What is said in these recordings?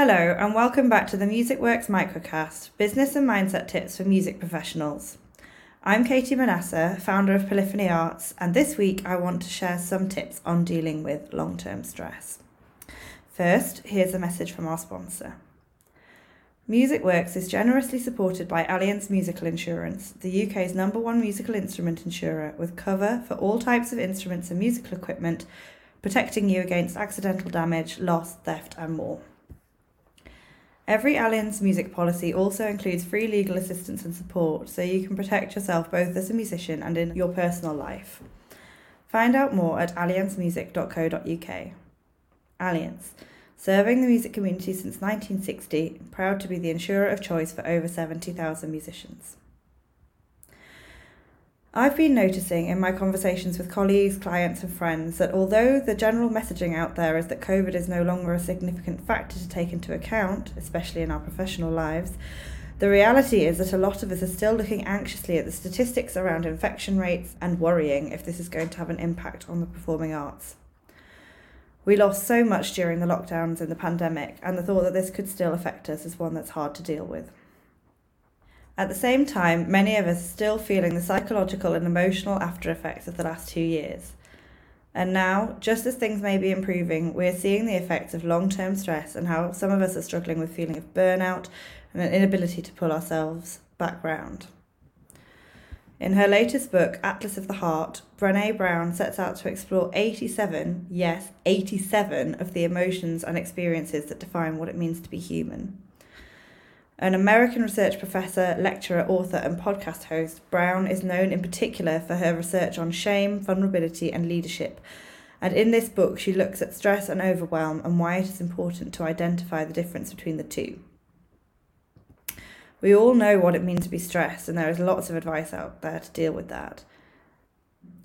Hello and welcome back to the MusicWorks Microcast, Business and Mindset Tips for Music Professionals. I'm Katie Manassa, founder of Polyphony Arts, and this week I want to share some tips on dealing with long-term stress. First, here's a message from our sponsor. MusicWorks is generously supported by Allianz Musical Insurance, the UK's #1 musical instrument insurer, with cover for all types of instruments and musical equipment, protecting you against accidental damage, loss, theft and more. Every Allianz Music policy also includes free legal assistance and support, so you can protect yourself both as a musician and in your personal life. Find out more at allianzmusic.co.uk. Allianz, serving the music community since 1960, proud to be the insurer of choice for over 70,000 musicians. I've been noticing in my conversations with colleagues, clients and friends that although the general messaging out there is that COVID is no longer a significant factor to take into account, especially in our professional lives, the reality is that a lot of us are still looking anxiously at the statistics around infection rates and worrying if this is going to have an impact on the performing arts. We lost so much during the lockdowns in the pandemic, and the thought that this could still affect us is one that's hard to deal with. At the same time, many of us are still feeling the psychological and emotional after effects of the last 2 years. And now, just as things may be improving, we're seeing the effects of long-term stress and how some of us are struggling with feeling of burnout and an inability to pull ourselves back round. In her latest book, Atlas of the Heart, Brené Brown sets out to explore 87 of the emotions and experiences that define what it means to be human. An American research professor, lecturer, author and podcast host, Brown is known in particular for her research on shame, vulnerability and leadership. And in this book, she looks at stress and overwhelm and why it is important to identify the difference between the two. We all know what it means to be stressed, and there is lots of advice out there to deal with that.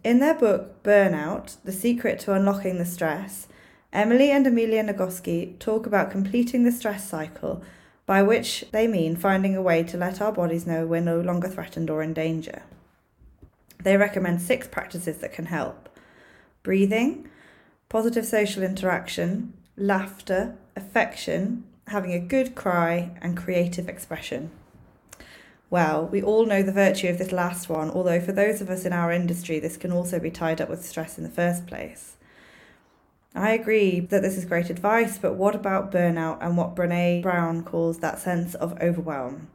In their book, Burnout: The Secret to Unlocking the Stress, Emily and Amelia Nagoski talk about completing the stress cycle, by which they mean finding a way to let our bodies know we're no longer threatened or in danger. They recommend 6 practices that can help: breathing, positive social interaction, laughter, affection, having a good cry, and creative expression. Well, we all know the virtue of this last one, although for those of us in our industry, this can also be tied up with stress in the first place. I agree that this is great advice, but what about burnout and what Brené Brown calls that sense of overwhelm?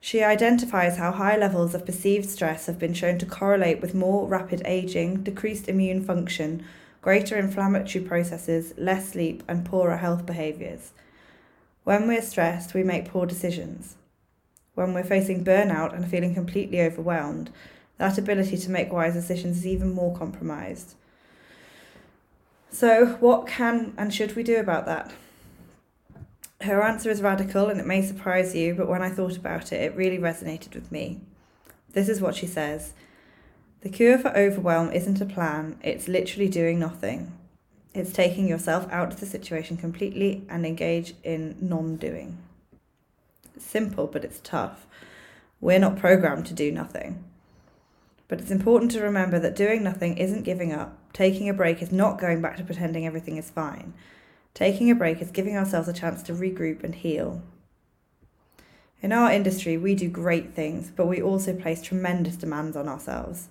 She identifies how high levels of perceived stress have been shown to correlate with more rapid aging, decreased immune function, greater inflammatory processes, less sleep, and poorer health behaviours. When we're stressed, we make poor decisions. When we're facing burnout and feeling completely overwhelmed, that ability to make wise decisions is even more compromised. So what can and should we do about that? Her answer is radical and it may surprise you, but when I thought about it, it really resonated with me. This is what she says. The cure for overwhelm isn't a plan, it's literally doing nothing. It's taking yourself out of the situation completely and engage in non-doing. It's simple, but it's tough. We're not programmed to do nothing. But it's important to remember that doing nothing isn't giving up. Taking a break is not going back to pretending everything is fine. Taking a break is giving ourselves a chance to regroup and heal. In our industry, we do great things, but we also place tremendous demands on ourselves.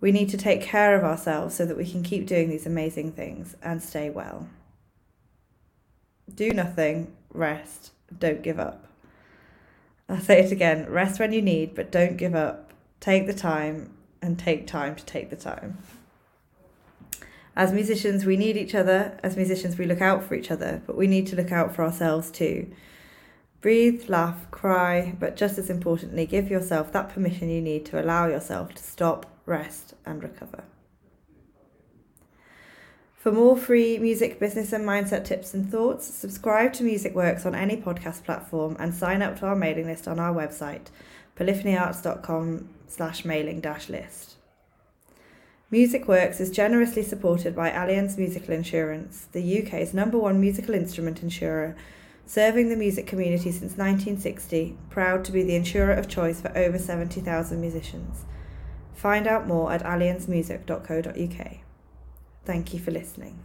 We need to take care of ourselves so that we can keep doing these amazing things and stay well. Do nothing, rest, don't give up. I'll say it again, rest when you need, but don't give up. Take the time and take time to take the time. As musicians, we need each other. As musicians, we look out for each other, but we need to look out for ourselves too. Breathe, laugh, cry, but just as importantly, give yourself that permission you need to allow yourself to stop, rest and recover. For more free music, business and mindset tips and thoughts, subscribe to MusicWorks on any podcast platform and sign up to our mailing list on our website, polyphonyarts.com/mailing-list. MusicWorks is generously supported by Allianz Musical Insurance, the UK's #1 musical instrument insurer, serving the music community since 1960, proud to be the insurer of choice for over 70,000 musicians. Find out more at allianzmusic.co.uk. Thank you for listening.